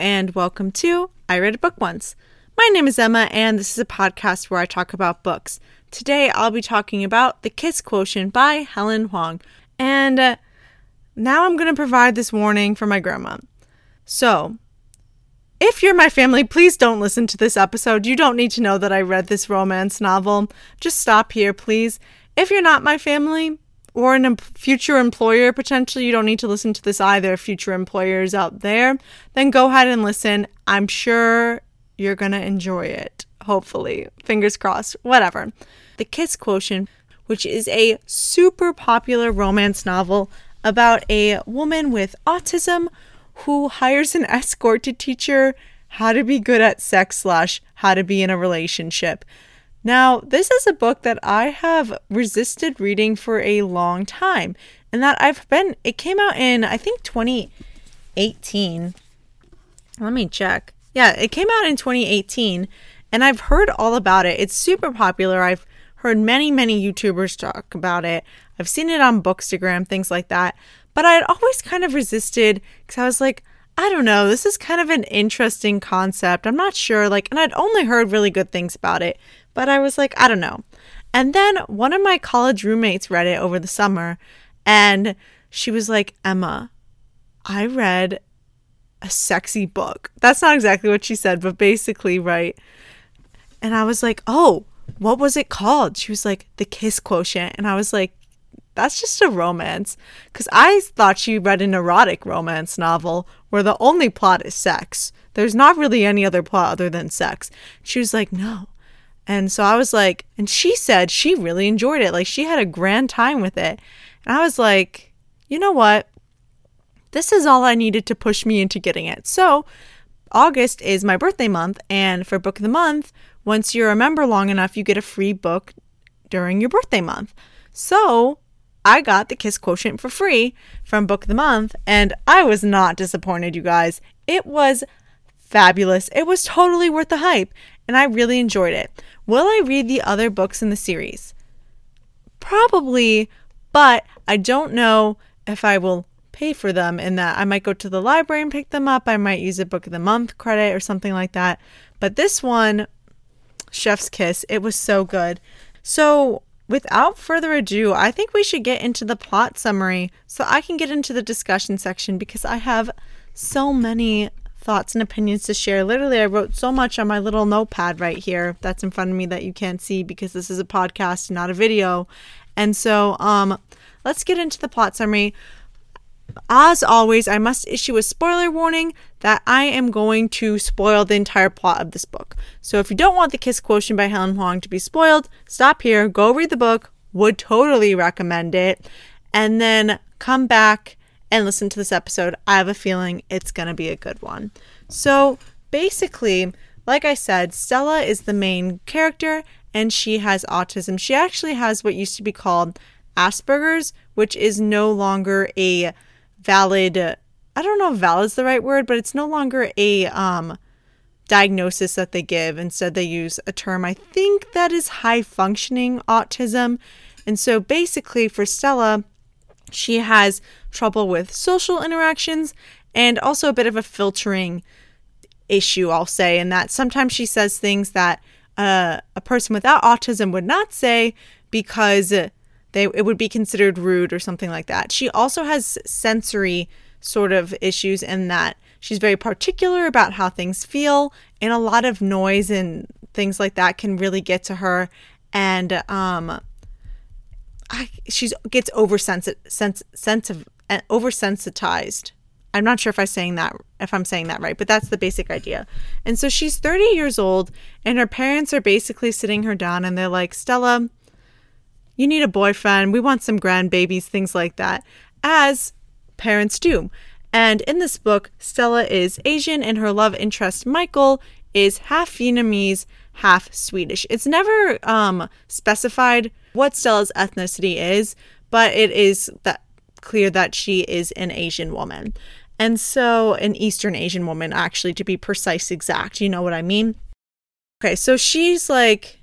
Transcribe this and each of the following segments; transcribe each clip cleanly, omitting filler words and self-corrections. and welcome to I Read a Book Once. My name is Emma, and this is a podcast where I talk about books. Today, I'll be talking about The Kiss Quotient by Helen Huang. And now I'm going to provide this warning for my grandma. So, if you're my family, please don't listen to this episode. You don't need to know that I read this romance novel. Just stop here, please. If you're not my family or a future employer, potentially, you don't need to listen to this either, future employers out there, then go ahead and listen. I'm sure you're going to enjoy it, hopefully. Fingers crossed, whatever. The Kiss Quotient, which is a super popular romance novel about a woman with autism who hires an escort to teach her how to be good at sex / how to be in a relationship. Now, this is a book that I have resisted reading for a long time, and that it came out in, I think, 2018. Let me check. Yeah, it came out in 2018, and I've heard all about it. It's super popular. I've heard many, many YouTubers talk about it. I've seen it on Bookstagram, things like that. But I had always kind of resisted because I was like, I don't know, this is kind of an interesting concept. I'm not sure. And I'd only heard really good things about it. But I was like, I don't know. And then one of my college roommates read it over the summer, and she was like, Emma, I read a sexy book. That's not exactly what she said, but basically, right? And I was like, oh, what was it called? She was like, The Kiss Quotient. And I was like, that's just a romance. Because I thought she read an erotic romance novel where the only plot is sex. There's not really any other plot other than sex. She was like, no. And so I was like, and she said she really enjoyed it. She had a grand time with it. And I was like, you know what? This is all I needed to push me into getting it. So August is my birthday month. And for Book of the Month, once you're a member long enough, you get a free book during your birthday month. So I got The Kiss Quotient for free from Book of the Month. And I was not disappointed, you guys. It was fabulous. It was totally worth the hype. And I really enjoyed it. Will I read the other books in the series? Probably, but I don't know if I will pay for them, in that I might go to the library and pick them up. I might use a Book of the Month credit or something like that. But this one, chef's kiss, it was so good. So without further ado, I think we should get into the plot summary so I can get into the discussion section, because I have so many thoughts and opinions to share. Literally, I wrote so much on my little notepad right here that's in front of me that you can't see because this is a podcast, not a video. And so let's get into the plot summary. As always, I must issue a spoiler warning that I am going to spoil the entire plot of this book. So if you don't want The Kiss Quotient by Helen Huang to be spoiled, stop here, go read the book, would totally recommend it, and then come back and listen to this episode. I have a feeling it's going to be a good one. So basically, like I said, Stella is the main character, and she has autism. She actually has what used to be called Asperger's, which is no longer a valid, I don't know if valid is the right word, but it's no longer a diagnosis that they give. Instead, they use a term, I think, that is high functioning autism. And so basically for Stella, she has trouble with social interactions and also a bit of a filtering issue, I'll say, in that sometimes she says things that a person without autism would not say because it would be considered rude or something like that. She also has sensory sort of issues in that she's very particular about how things feel, and a lot of noise and things like that can really get to her, and she gets oversensitized. I'm not sure if I'm saying that right, but that's the basic idea. And so she's 30 years old, and her parents are basically sitting her down, and they're like, Stella, you need a boyfriend. We want some grandbabies, things like that, as parents do. And in this book, Stella is Asian, and her love interest, Michael, is half Vietnamese, half Swedish. It's never specified what Stella's ethnicity is, but it is that clear that she is an Asian woman. And so an Eastern Asian woman, actually, to be precise, exact, you know what I mean? Okay, so she's like,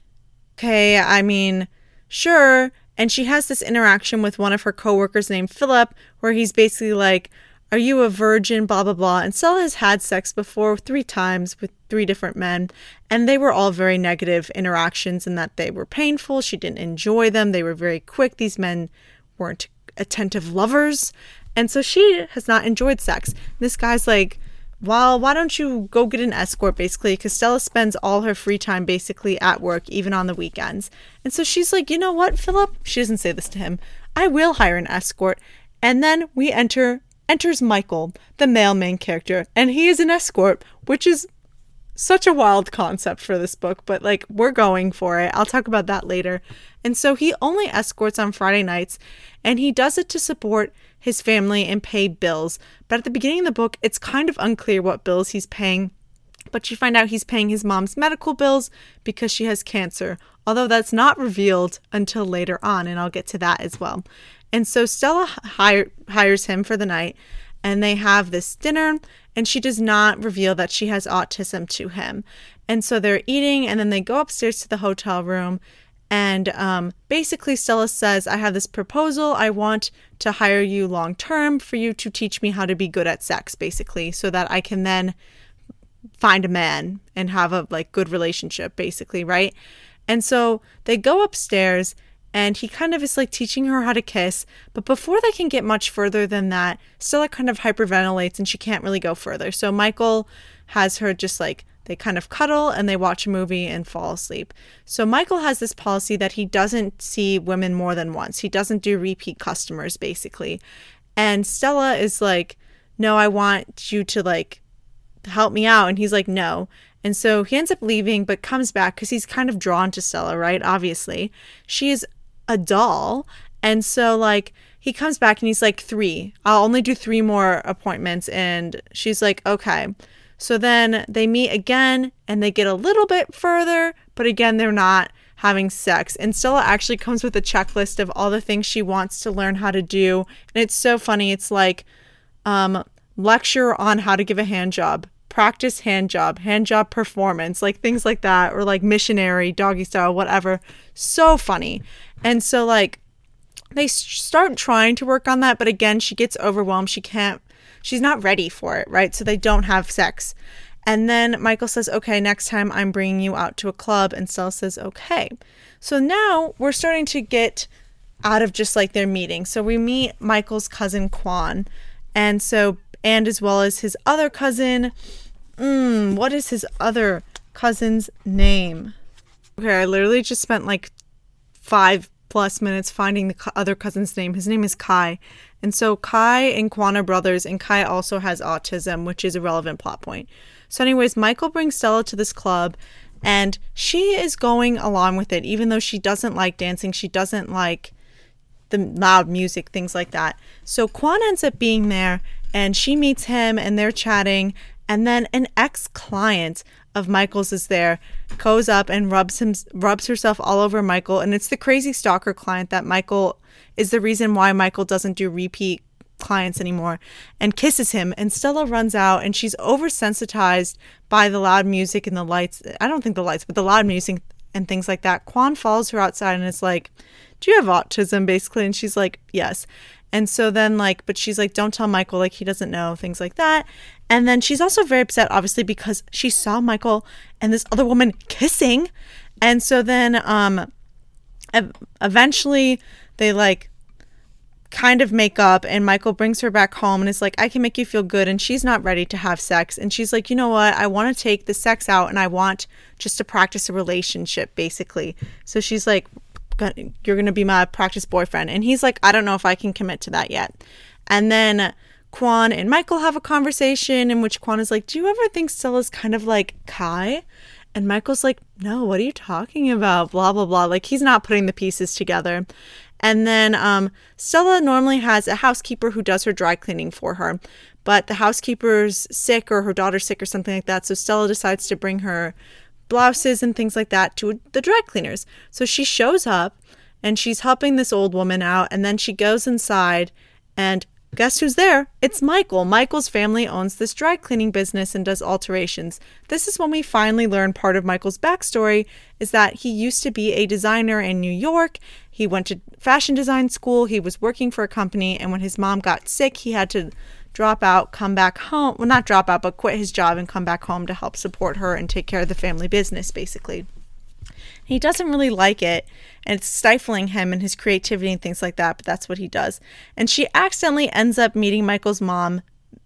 okay, I mean, sure. And she has this interaction with one of her coworkers named Philip, where he's basically like, are you a virgin, blah, blah, blah. And Stella has had sex before 3 times with 3 different men, and they were all very negative interactions in that they were painful. She didn't enjoy them. They were very quick. These men weren't attentive lovers. And so she has not enjoyed sex. This guy's like, well, why don't you go get an escort, basically, because Stella spends all her free time basically at work, even on the weekends. And so she's like, you know what, Philip? She doesn't say this to him. I will hire an escort. And then we enters Michael, the male main character, and he is an escort, which is such a wild concept for this book, but like, we're going for it. I'll talk about that later. And so he only escorts on Friday nights, and he does it to support his family and pay bills. But at the beginning of the book, it's kind of unclear what bills he's paying, but you find out he's paying his mom's medical bills because she has cancer, although that's not revealed until later on, and I'll get to that as well. And so Stella hires him for the night, and they have this dinner, and she does not reveal that she has autism to him. And so they're eating, and then they go upstairs to the hotel room, and basically Stella says, I have this proposal. I want to hire you long term for you to teach me how to be good at sex, basically, so that I can then find a man and have a like good relationship, basically, right? And so they go upstairs, and he kind of is like teaching her how to kiss. But before they can get much further than that, Stella kind of hyperventilates and she can't really go further. So Michael has her just like, they kind of cuddle and they watch a movie and fall asleep. So Michael has this policy that he doesn't see women more than once. He doesn't do repeat customers, basically. And Stella is like, no, I want you to like help me out. And he's like, no. And so he ends up leaving, but comes back because he's kind of drawn to Stella, right? Obviously. She is a doll. And so like he comes back and he's like, 3, I'll only do 3 more appointments. And she's like, okay. So then they meet again and they get a little bit further, but again, they're not having sex. And Stella actually comes with a checklist of all the things she wants to learn how to do. And it's so funny. It's like, lecture on how to give a hand job, practice hand job performance, like things like that, or like missionary, doggy style, whatever. So funny. And so like they start trying to work on that, but again, she gets overwhelmed. She's not ready for it, right? So they don't have sex. And then Michael says, okay, next time I'm bringing you out to a club. And Stella says, okay. So now we're starting to get out of just like their meeting. So we meet Michael's cousin, Quan. And so, and as well as his other cousin, what is his other cousin's name? Okay, I literally just spent like 5+ minutes finding the other cousin's name. His name is Kai. And so Kai and Quan are brothers, and Kai also has autism, which is a relevant plot point. So anyways, Michael brings Stella to this club, and she is going along with it, even though she doesn't like dancing, she doesn't like the loud music, things like that. So Quan ends up being there, and she meets him, and they're chatting, and then an ex-client of Michael's is there, goes up and rubs herself all over Michael. And it's the crazy stalker client that Michael is the reason why Michael doesn't do repeat clients anymore, and kisses him. And Stella runs out, and she's oversensitized by the loud music and the lights. I don't think the lights, but the loud music and things like that. Quan follows her outside and is like, do you have autism, basically? And she's like, yes. And so then like, but she's like, don't tell Michael, like he doesn't know, things like that. And then she's also very upset, obviously, because she saw Michael and this other woman kissing. And so then eventually they like kind of make up, and Michael brings her back home and is like, I can make you feel good. And she's not ready to have sex. And she's like, you know what? I want to take the sex out, and I want just to practice a relationship, basically. So she's like, you're going to be my practice boyfriend. And he's like, I don't know if I can commit to that yet. And then Quan and Michael have a conversation in which Quan is like, do you ever think Stella's kind of like Kai? And Michael's like, no, what are you talking about? Blah, blah, blah. Like, he's not putting the pieces together. And then Stella normally has a housekeeper who does her dry cleaning for her, but the housekeeper's sick, or her daughter's sick or something like that. So Stella decides to bring her blouses and things like that to the dry cleaners. So she shows up and she's helping this old woman out, and then she goes inside, and guess who's there? It's Michael. Michael's family owns this dry cleaning business and does alterations. This is when we finally learn part of Michael's backstory, is that he used to be a designer in New York. He went to fashion design school. He was working for a company, and when his mom got sick, he had to drop out, come back home. Well, not drop out, but quit his job and come back home to help support her and take care of the family business, basically. He doesn't really like it, and it's stifling him and his creativity and things like that, but that's what he does. And she accidentally ends up meeting Michael's mom,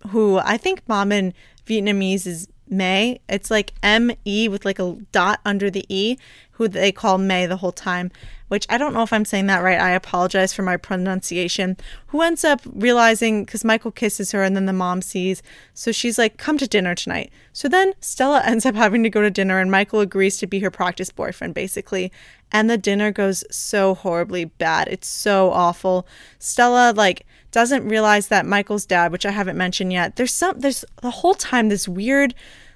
who I think mom in Vietnamese is May. It's like M-E with like a dot under the E, who they call May the whole time, which I don't know if I'm saying that right. I apologize for my pronunciation. Who ends up realizing, because Michael kisses her and then the mom sees. So she's like, come to dinner tonight. So then Stella ends up having to go to dinner and Michael agrees to be her practice boyfriend, basically. And the dinner goes so horribly bad. It's so awful. Stella, like, doesn't realize that Michael's dad, which I haven't mentioned yet, there's the whole time this weird,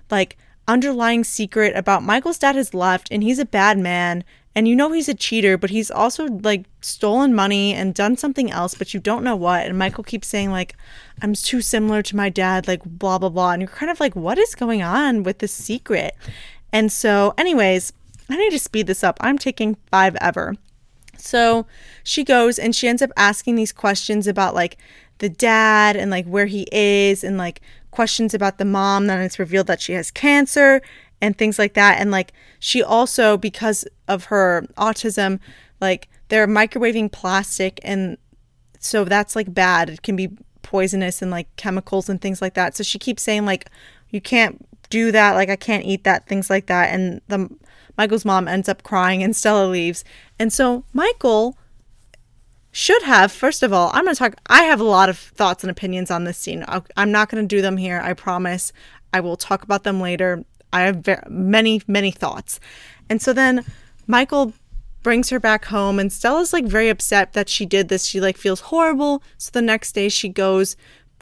like, underlying secret about Michael's dad has left and he's a bad man and you know he's a cheater, but he's also, like, stolen money and done something else, but you don't know what. And Michael keeps saying, like, I'm too similar to my dad, like, blah, blah, blah. And you're kind of like, what is going on with this secret? And so, anyways, I need to speed this up. I'm taking five ever. So she goes and she ends up asking these questions about, like, the dad and, like, where he is, and, like, questions about the mom. Then it's revealed that she has cancer and things like that. And, like, she also, because of her autism, like, they're microwaving plastic, and so that's, like, bad. It can be poisonous and, like, chemicals and things like that. So she keeps saying, like, you can't do that, like, I can't eat that, things like that. And the Michael's mom ends up crying and Stella leaves. And so Michael should have, first of all, I have a lot of thoughts and opinions on this scene. I'm not going to do them here. I promise. I will talk about them later. I have many, many thoughts. And so then Michael brings her back home and Stella's, like, very upset that she did this. She, like, feels horrible. So the next day she goes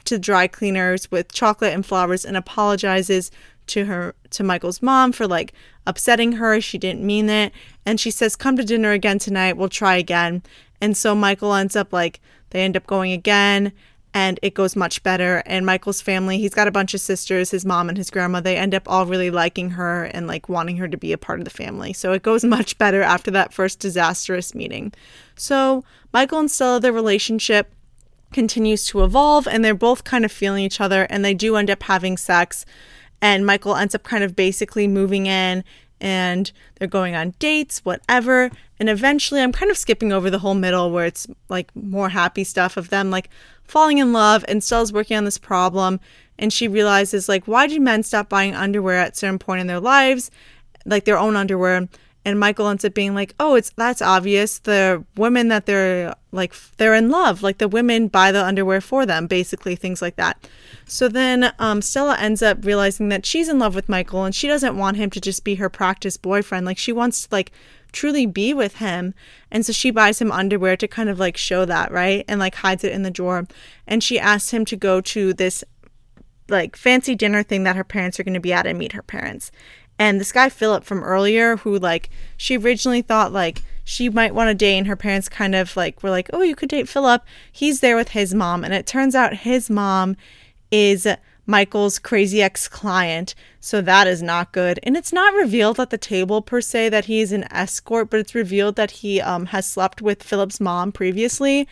to dry cleaners with chocolate and flowers and apologizes to Michael's mom for, like, upsetting her. She didn't mean it. And she says, come to dinner again tonight. We'll try again. And so Michael ends up, like, they end up going again and it goes much better. And Michael's family, he's got a bunch of sisters, his mom and his grandma, they end up all really liking her and, like, wanting her to be a part of the family. So it goes much better after that first disastrous meeting. So Michael and Stella, their relationship continues to evolve and they're both kind of feeling each other and they do end up having sex. And Michael ends up kind of basically moving in and they're going on dates, whatever. And eventually, I'm kind of skipping over the whole middle where it's, like, more happy stuff of them, like, falling in love, and Stella's working on this problem. And she realizes, like, why do men stop buying underwear at a certain point in their lives, like their own underwear? And Michael ends up being like, oh, that's obvious. The women that they're in love, like, the women buy the underwear for them, basically, things like that. So then Stella ends up realizing that she's in love with Michael and she doesn't want him to just be her practice boyfriend. Like, she wants to, like, truly be with him. And so she buys him underwear to kind of, like, show that, right? And, like, hides it in the drawer. And she asks him to go to this, like, fancy dinner thing that her parents are going to be at and meet her parents. And this guy, Philip, from earlier, who, like, she originally thought, like, she might want to date, and her parents kind of, like, were like, oh, you could date Philip. He's there with his mom. And it turns out his mom is Michael's crazy ex-client. So that is not good. And it's not revealed at the table, per se, that he is an escort, but it's revealed that he has slept with Philip's mom previously.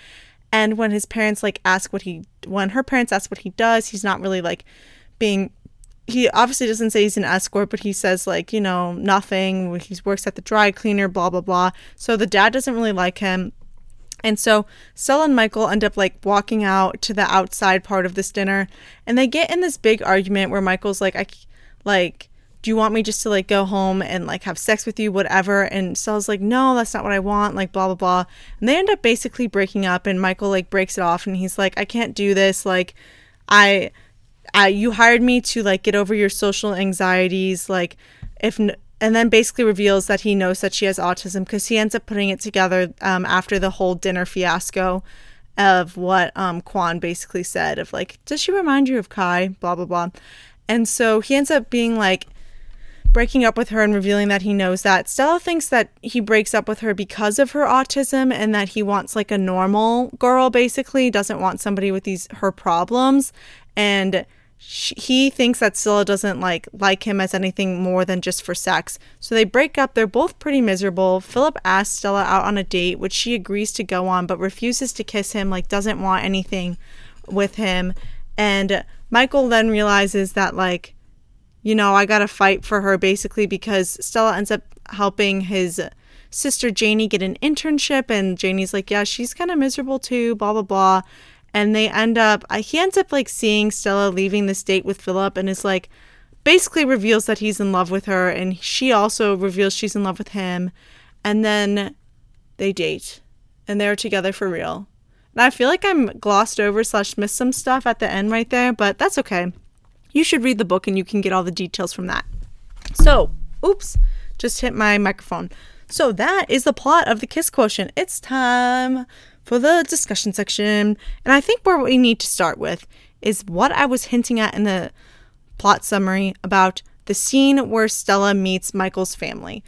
And when his parents, like, when her parents ask what he does, he's not really, like, being... He obviously doesn't say he's an escort, but he says, like, you know, nothing. He works at the dry cleaner, blah, blah, blah. So the dad doesn't really like him. And so Stella and Michael end up, like, walking out to the outside part of this dinner. And they get in this big argument where Michael's like, do you want me just to, like, go home and, like, have sex with you, whatever? And Stella's like, no, that's not what I want, like, blah, blah, blah. And they end up basically breaking up and Michael, like, breaks it off. And he's like, I can't do this. Like, you hired me to, like, get over your social anxieties, like, and then basically reveals that he knows that she has autism because he ends up putting it together after the whole dinner fiasco of what Quan basically said of, like, does she remind you of Kai, blah, blah, blah. And so he ends up being, like, breaking up with her and revealing that he knows that. Stella thinks that he breaks up with her because of her autism and that he wants, like, a normal girl, basically, doesn't want somebody with her problems. And he thinks that Stella doesn't like him as anything more than just for sex. So they break up. They're both pretty miserable. Philip asks Stella out on a date, which she agrees to go on, but refuses to kiss him, like, doesn't want anything with him. And Michael then realizes that, like, you know, I got to fight for her basically, because Stella ends up helping his sister Janie get an internship. And Janie's like, yeah, she's kind of miserable too, blah, blah, blah. And they end up, he ends up like seeing Stella leaving this date with Philip, and is like, basically reveals that he's in love with her. And she also reveals she's in love with him. And then they date and they're together for real. And I feel like I'm glossed over / missed some stuff at the end right there, but that's okay. You should read the book and you can get all the details from that. So, oops, just hit my microphone. So that is the plot of The Kiss Quotient. It's time for the discussion section. And I think where we need to start with is what I was hinting at in the plot summary about the scene where Stella meets Michael's family.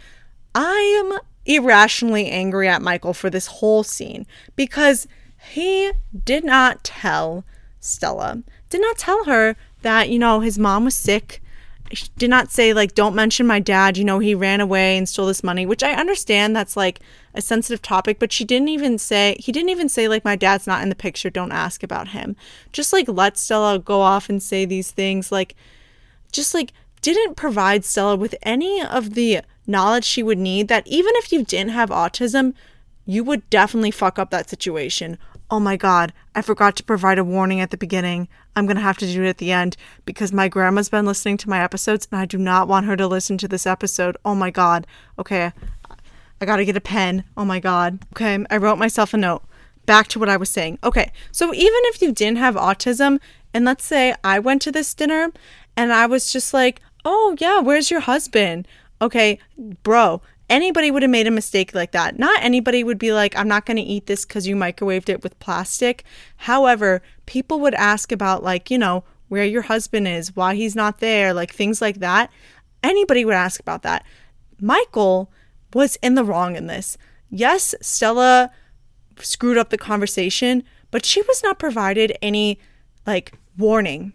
I am irrationally angry at Michael for this whole scene because he did not tell Stella, did not tell her that, you know, his mom was sick. She did not say, like, don't mention my dad, you know, he ran away and stole this money, which I understand that's like a sensitive topic, but he didn't even say like, my dad's not in the picture, don't ask about him. Just like let Stella go off and say these things, like just like didn't provide Stella with any of the knowledge she would need that even if you didn't have autism, you would definitely fuck up that situation. Oh my God, I forgot to provide a warning at the beginning. I'm going to have to do it at the end because my grandma's been listening to my episodes and I do not want her to listen to this episode. Oh my God. Okay, I got to get a pen. Oh my God. Okay, I wrote myself a note. Back to what I was saying. Okay, so even if you didn't have autism, and let's say I went to this dinner and I was just like, oh yeah, where's your husband? Okay, bro. Anybody would have made a mistake like that. Not anybody would be like, I'm not going to eat this because you microwaved it with plastic. However, people would ask about, like, you know, where your husband is, why he's not there, like things like that. Anybody would ask about that. Michael was in the wrong in this. Yes, Stella screwed up the conversation, but she was not provided any, like, warning.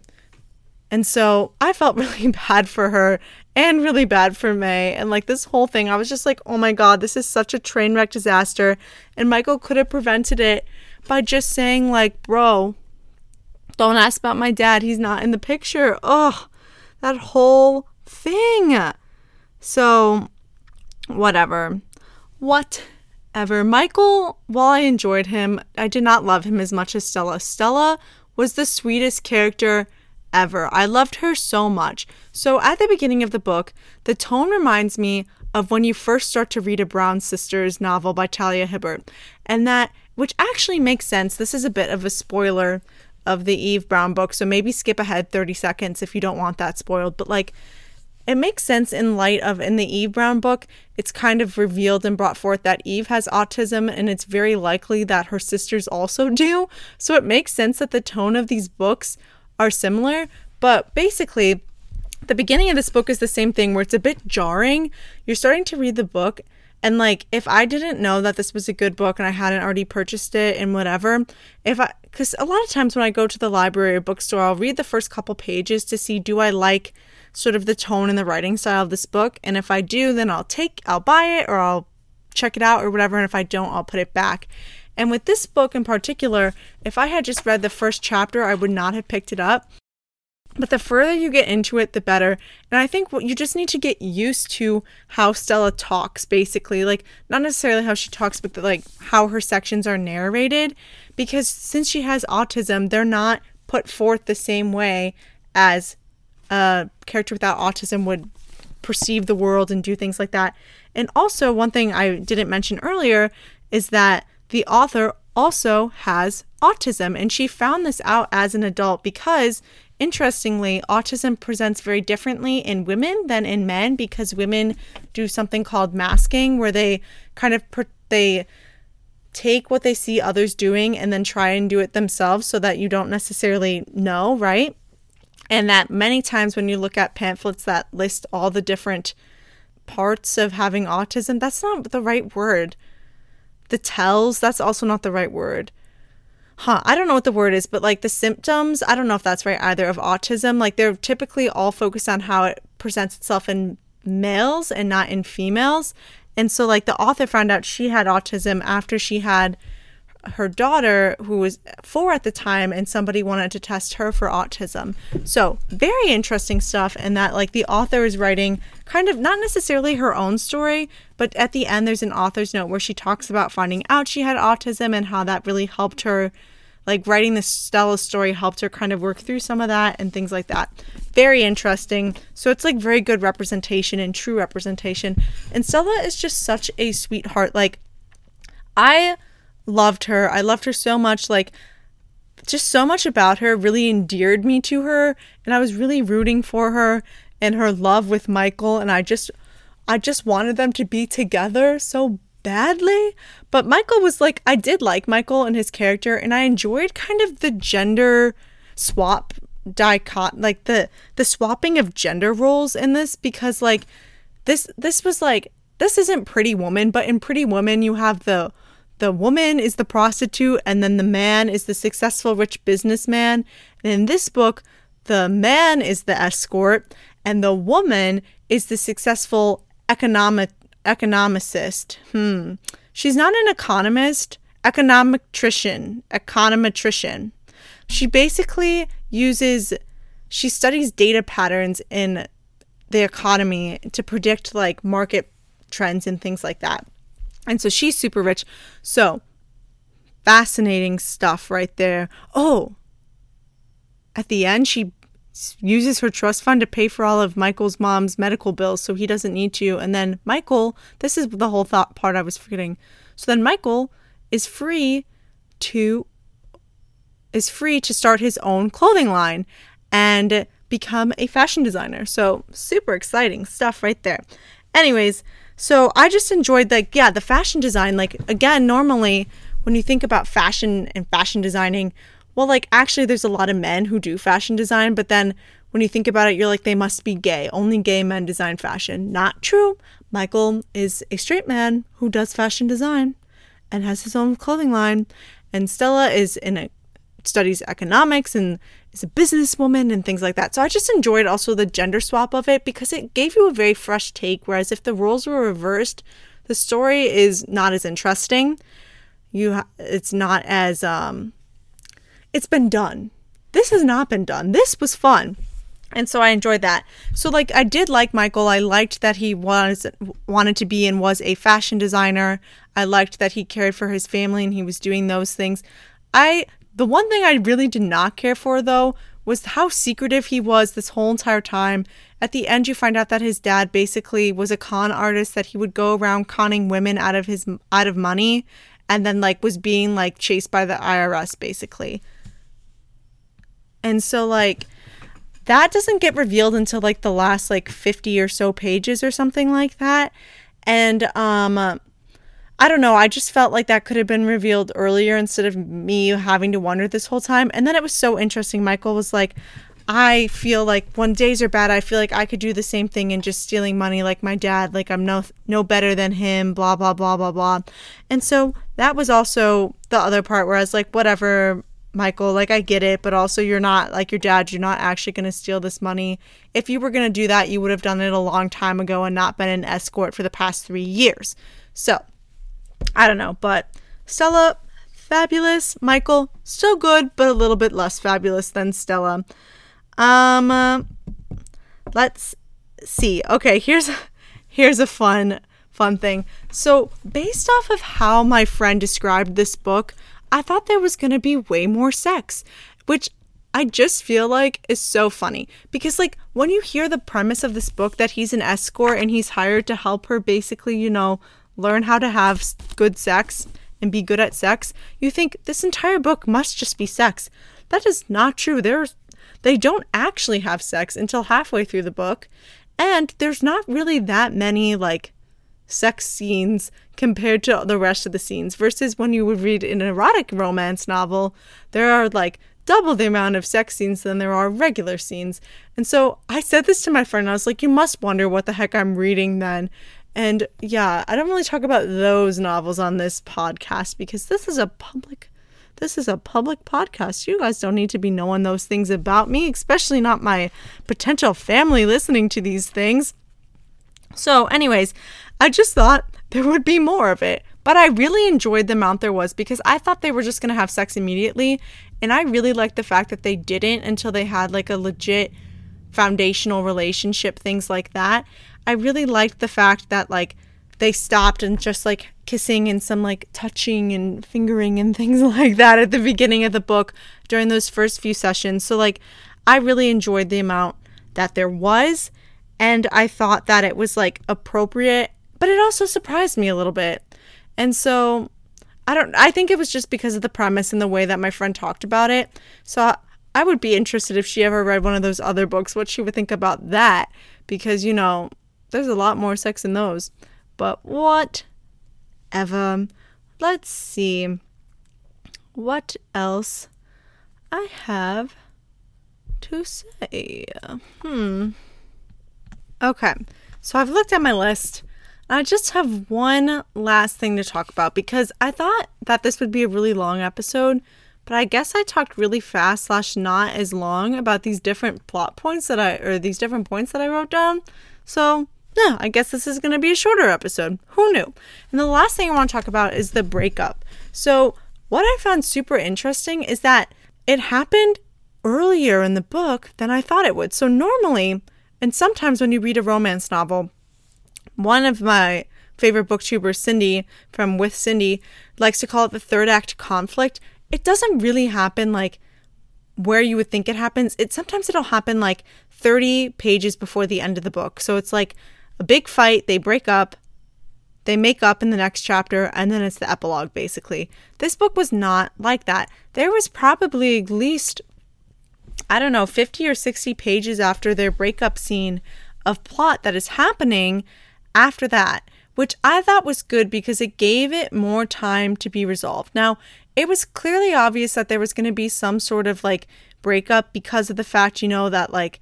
And so I felt really bad for her and really bad for May. And like this whole thing, I was just like, oh my God, this is such a train wreck disaster. And Michael could have prevented it by just saying, like, bro, don't ask about my dad. He's not in the picture. Oh, that whole thing. So whatever. Michael, while I enjoyed him, I did not love him as much as Stella. Stella was the sweetest character ever. I loved her so much. So at the beginning of the book, the tone reminds me of when you first start to read a Brown Sisters novel by Talia Hibbert. And that, which actually makes sense. This is a bit of a spoiler of the Eve Brown book, so maybe skip ahead 30 seconds if you don't want that spoiled. But like, it makes sense in light of, in the Eve Brown book, it's kind of revealed and brought forth that Eve has autism, and it's very likely that her sisters also do. So it makes sense that the tone of these books are similar, but basically the beginning of this book is the same thing where it's a bit jarring. You're starting to read the book, and like, if I didn't know that this was a good book and I hadn't already purchased it and whatever, because a lot of times when I go to the library or bookstore, I'll read the first couple pages to see, do I like sort of the tone and the writing style of this book? And if I do, then I'll buy it or I'll check it out or whatever. And if I don't, I'll put it back. And with this book in particular, if I had just read the first chapter, I would not have picked it up. But the further you get into it, the better. And I think you just need to get used to how Stella talks, basically. Like, not necessarily how she talks, but like how her sections are narrated. Because since she has autism, they're not put forth the same way as a character without autism would perceive the world and do things like that. And also, one thing I didn't mention earlier is that the author also has autism, and she found this out as an adult because, interestingly, autism presents very differently in women than in men, because women do something called masking, where they kind of they take what they see others doing and then try and do it themselves so that you don't necessarily know, right? And that many times when you look at pamphlets that list all the different parts of having autism, that's not the right word. The tells, that's also not the right word. I don't know what the word is, but like the symptoms, I don't know if that's right either, of autism. Like, they're typically all focused on how it presents itself in males and not in females. And so like the author found out she had autism after she had her daughter, who was 4 at the time, and somebody wanted to test her for autism. So very interesting stuff, and that like the author is writing kind of not necessarily her own story, but at the end there's an author's note where she talks about finding out she had autism and how that really helped her, like writing the Stella story helped her kind of work through some of that and things like that. Very interesting. So it's like very good representation and true representation. And Stella is just such a sweetheart. Like I loved her so much, like just so much about her really endeared me to her, and I was really rooting for her and her love with Michael, and I just wanted them to be together so badly. But Michael was like, I did like Michael and his character, and I enjoyed kind of the gender swap dichotomy, like the swapping of gender roles in this, because like this was like, this isn't Pretty Woman, but in Pretty Woman you have the woman is the prostitute, and then the man is the successful rich businessman. And in this book, the man is the escort, and the woman is the successful economicist. She's not an economist, econometrician. She basically studies data patterns in the economy to predict like market trends and things like that. And so she's super rich. So fascinating stuff right there. Oh, at the end, she uses her trust fund to pay for all of Michael's mom's medical bills so he doesn't need to. And then Michael, this is the whole thought part I was forgetting. So then Michael is free to start his own clothing line and become a fashion designer. So super exciting stuff right there. Anyways, so I just enjoyed the fashion design. Like, again, normally when you think about fashion and fashion designing, well, like actually there's a lot of men who do fashion design, but then when you think about it, you're like, they must be gay. Only gay men design fashion. Not true. Michael is a straight man who does fashion design and has his own clothing line. And Stella studies economics and is a businesswoman and things like that. So I just enjoyed also the gender swap of it, because it gave you a very fresh take, whereas if the roles were reversed, the story is not as interesting. It's not as it's been done. This has not been done. This was fun. And so I enjoyed that. So like I did like Michael. I liked that he wanted to be and was a fashion designer. I liked that he cared for his family and he was doing those things. The one thing I really did not care for, though, was how secretive he was this whole entire time. At the end, you find out that his dad basically was a con artist, that he would go around conning women out of money, and then like was being like chased by the IRS, basically. And so like that doesn't get revealed until like the last like 50 or so pages or something like that. And I don't know, I just felt like that could have been revealed earlier instead of me having to wonder this whole time. And then it was so interesting. Michael was like, I feel like when days are bad, I feel like I could do the same thing and just stealing money like my dad, like I'm no better than him, blah, blah, blah, blah, blah. And so that was also the other part where I was like, whatever, Michael, like I get it, but also you're not like your dad, you're not actually going to steal this money. If you were going to do that, you would have done it a long time ago and not been an escort for the past 3 years. So I don't know, but Stella, fabulous. Michael, still good, but a little bit less fabulous than Stella. Let's see. Okay, here's a fun thing. So based off of how my friend described this book, I thought there was going to be way more sex, which I just feel like is so funny, because like when you hear the premise of this book that he's an escort and he's hired to help her basically, you know, learn how to have good sex and be good at sex, you think this entire book must just be sex. That is not true. They don't actually have sex until halfway through the book, and there's not really that many like sex scenes compared to the rest of the scenes, versus when you would read an erotic romance novel, there are like double the amount of sex scenes than there are regular scenes. And so I said this to my friend, I was like, you must wonder what the heck I'm reading then. And yeah, I don't really talk about those novels on this podcast, because this is a public podcast. You guys don't need to be knowing those things about me, especially not my potential family listening to these things. So anyways, I just thought there would be more of it. But I really enjoyed the amount there was because I thought they were just going to have sex immediately. And I really liked the fact that they didn't until they had like a legit foundational relationship, things like that. I really liked the fact that like they stopped and just like kissing and some like touching and fingering and things like that at the beginning of the book during those first few sessions. So like I really enjoyed the amount that there was, and I thought that it was like appropriate, but it also surprised me a little bit. And so I think it was just because of the premise and the way that my friend talked about it. So I would be interested if she ever read one of those other books, what she would think about that, because, you know, there's a lot more sex in those. But whatever. Let's see. What else I have to say? Okay, so I've looked at my list. I just have one last thing to talk about because I thought that this would be a really long episode, but I guess I talked really fast / not as long about these different plot points these different points that I wrote down. So yeah, I guess this is going to be a shorter episode. Who knew? And the last thing I want to talk about is the breakup. So what I found super interesting is that it happened earlier in the book than I thought it would. So normally, and sometimes when you read a romance novel, one of my favorite booktubers, Cindy, from With Cindy, likes to call it the third act conflict. It doesn't really happen like where you would think it happens. Sometimes it'll happen like 30 pages before the end of the book. So it's like a big fight, they break up, they make up in the next chapter, and then it's the epilogue, basically. This book was not like that. There was probably at least, 50 or 60 pages after their breakup scene of plot that is happening after that, which I thought was good because it gave it more time to be resolved. Now, it was clearly obvious that there was going to be some sort of like breakup because of the fact, you know, that like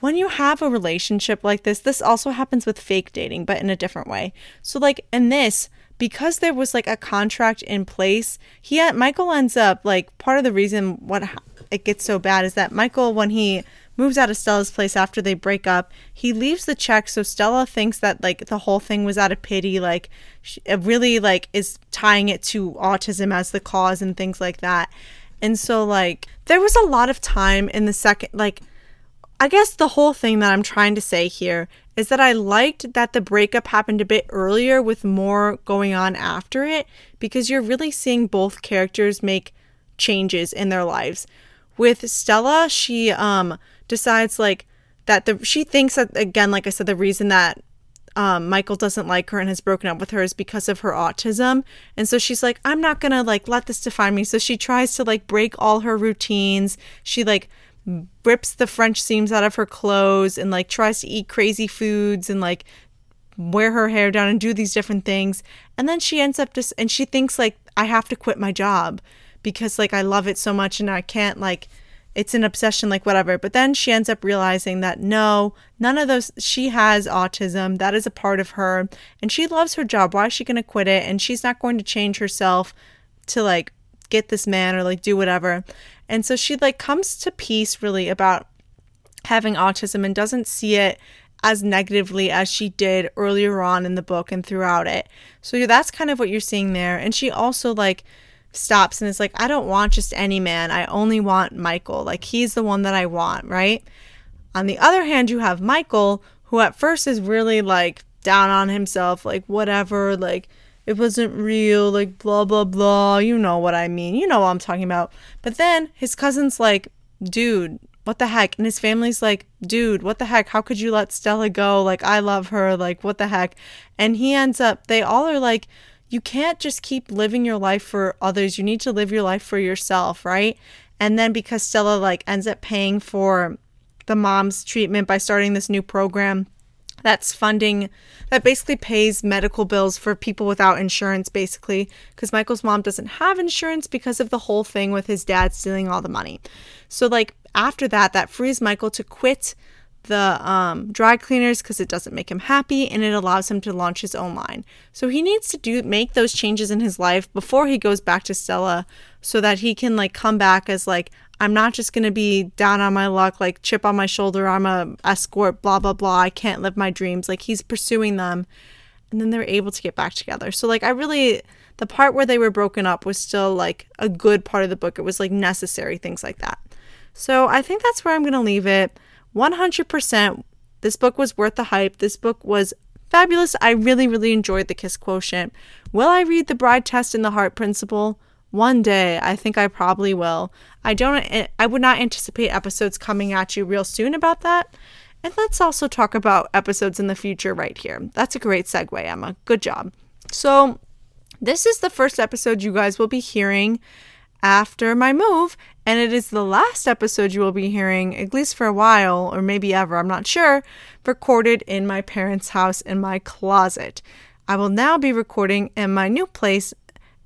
when you have a relationship like this also happens with fake dating, but in a different way. So like in this, because there was like a contract in place, Michael ends up like part of the reason what it gets so bad is that Michael, when he moves out of Stella's place after they break up, he leaves the check. So Stella thinks that like the whole thing was out of pity, like she really like is tying it to autism as the cause and things like that. And so like there was a lot of time in the second, like I guess the whole thing that I'm trying to say here is that I liked that the breakup happened a bit earlier with more going on after it, because you're really seeing both characters make changes in their lives. With Stella, she decides like that she thinks that, again, like I said, the reason that Michael doesn't like her and has broken up with her is because of her autism. And so she's like, I'm not gonna like let this define me. So she tries to like break all her routines. She like rips the French seams out of her clothes and like tries to eat crazy foods and like wear her hair down and do these different things. And then she ends up and she thinks like, I have to quit my job because like I love it so much and I can't, like it's an obsession, like whatever. But then she ends up realizing that no, none of those, she has autism, that is a part of her, and she loves her job. Why is she going to quit it? And she's not going to change herself to like get this man or like do whatever. And so she like comes to peace really about having autism and doesn't see it as negatively as she did earlier on in the book and throughout it. So that's kind of what you're seeing there. And she also like stops and is like, I don't want just any man. I only want Michael. Like he's the one that I want, right? On the other hand, you have Michael, who at first is really like down on himself, like whatever, like it wasn't real, like blah, blah, blah. You know what I mean. You know what I'm talking about. But then his cousin's like, dude, what the heck? And his family's like, dude, what the heck? How could you let Stella go? Like, I love her. Like, what the heck? And they all are like, you can't just keep living your life for others. You need to live your life for yourself, right? And then because Stella like ends up paying for the mom's treatment by starting this new program that's funding, that basically pays medical bills for people without insurance, basically, because Michael's mom doesn't have insurance because of the whole thing with his dad stealing all the money. So like after that frees Michael to quit the dry cleaners because it doesn't make him happy, and it allows him to launch his own line. So he needs to make those changes in his life before he goes back to Stella, so that he can like come back as like, I'm not just going to be down on my luck, like chip on my shoulder, I'm a escort, blah, blah, blah. I can't live my dreams. Like he's pursuing them. And then they were able to get back together. So, like, I really, the part where they were broken up was still, like, a good part of the book. It was, like, necessary, things like that. So I think that's where I'm going to leave it. 100%. This book was worth the hype. This book was fabulous. I really, really enjoyed The Kiss Quotient. Will I read The Bride Test and The Heart Principle? One day. I think I probably will. I would not anticipate episodes coming at you real soon about that. And let's also talk about episodes in the future right here. That's a great segue, Emma. Good job. So this is the first episode you guys will be hearing after my move, and it is the last episode you will be hearing, at least for a while, or maybe ever, I'm not sure, recorded in my parents' house in my closet. I will now be recording in my new place,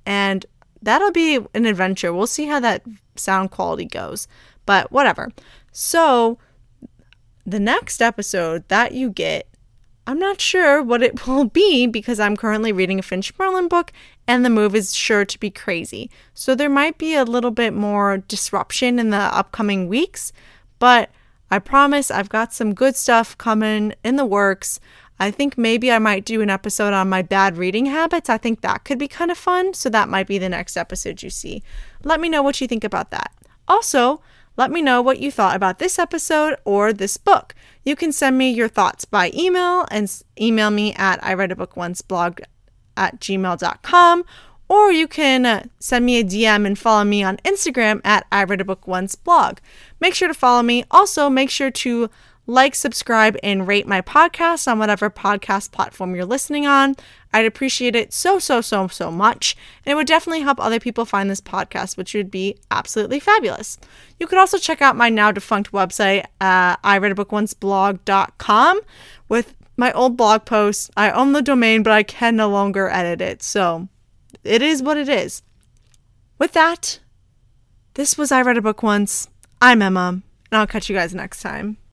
and that'll be an adventure. We'll see how that sound quality goes, but whatever. So the next episode that you get, I'm not sure what it will be because I'm currently reading a Finch Merlin book and the move is sure to be crazy. So there might be a little bit more disruption in the upcoming weeks, but I promise I've got some good stuff coming in the works. I think maybe I might do an episode on my bad reading habits. I think that could be kind of fun. So that might be the next episode you see. Let me know what you think about that. Also, let me know what you thought about this episode or this book. You can send me your thoughts by email and email me at ireadabook once blog@gmail.com, or you can send me a DM and follow me on Instagram at ireadabook once blog. Make sure to follow me. Also, make sure to like, subscribe, and rate my podcast on whatever podcast platform you're listening on. I'd appreciate it so much. And it would definitely help other people find this podcast, which would be absolutely fabulous. You could also check out my now defunct website, ireadabook onceblog.com, with my old blog posts. I own the domain, but I can no longer edit it. So it is what it is. With that, this was I Read a Book Once. I'm Emma, and I'll catch you guys next time.